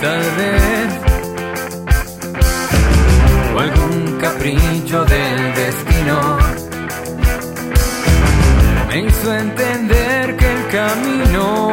tarde o algún capricho del destino me hizo entender que el camino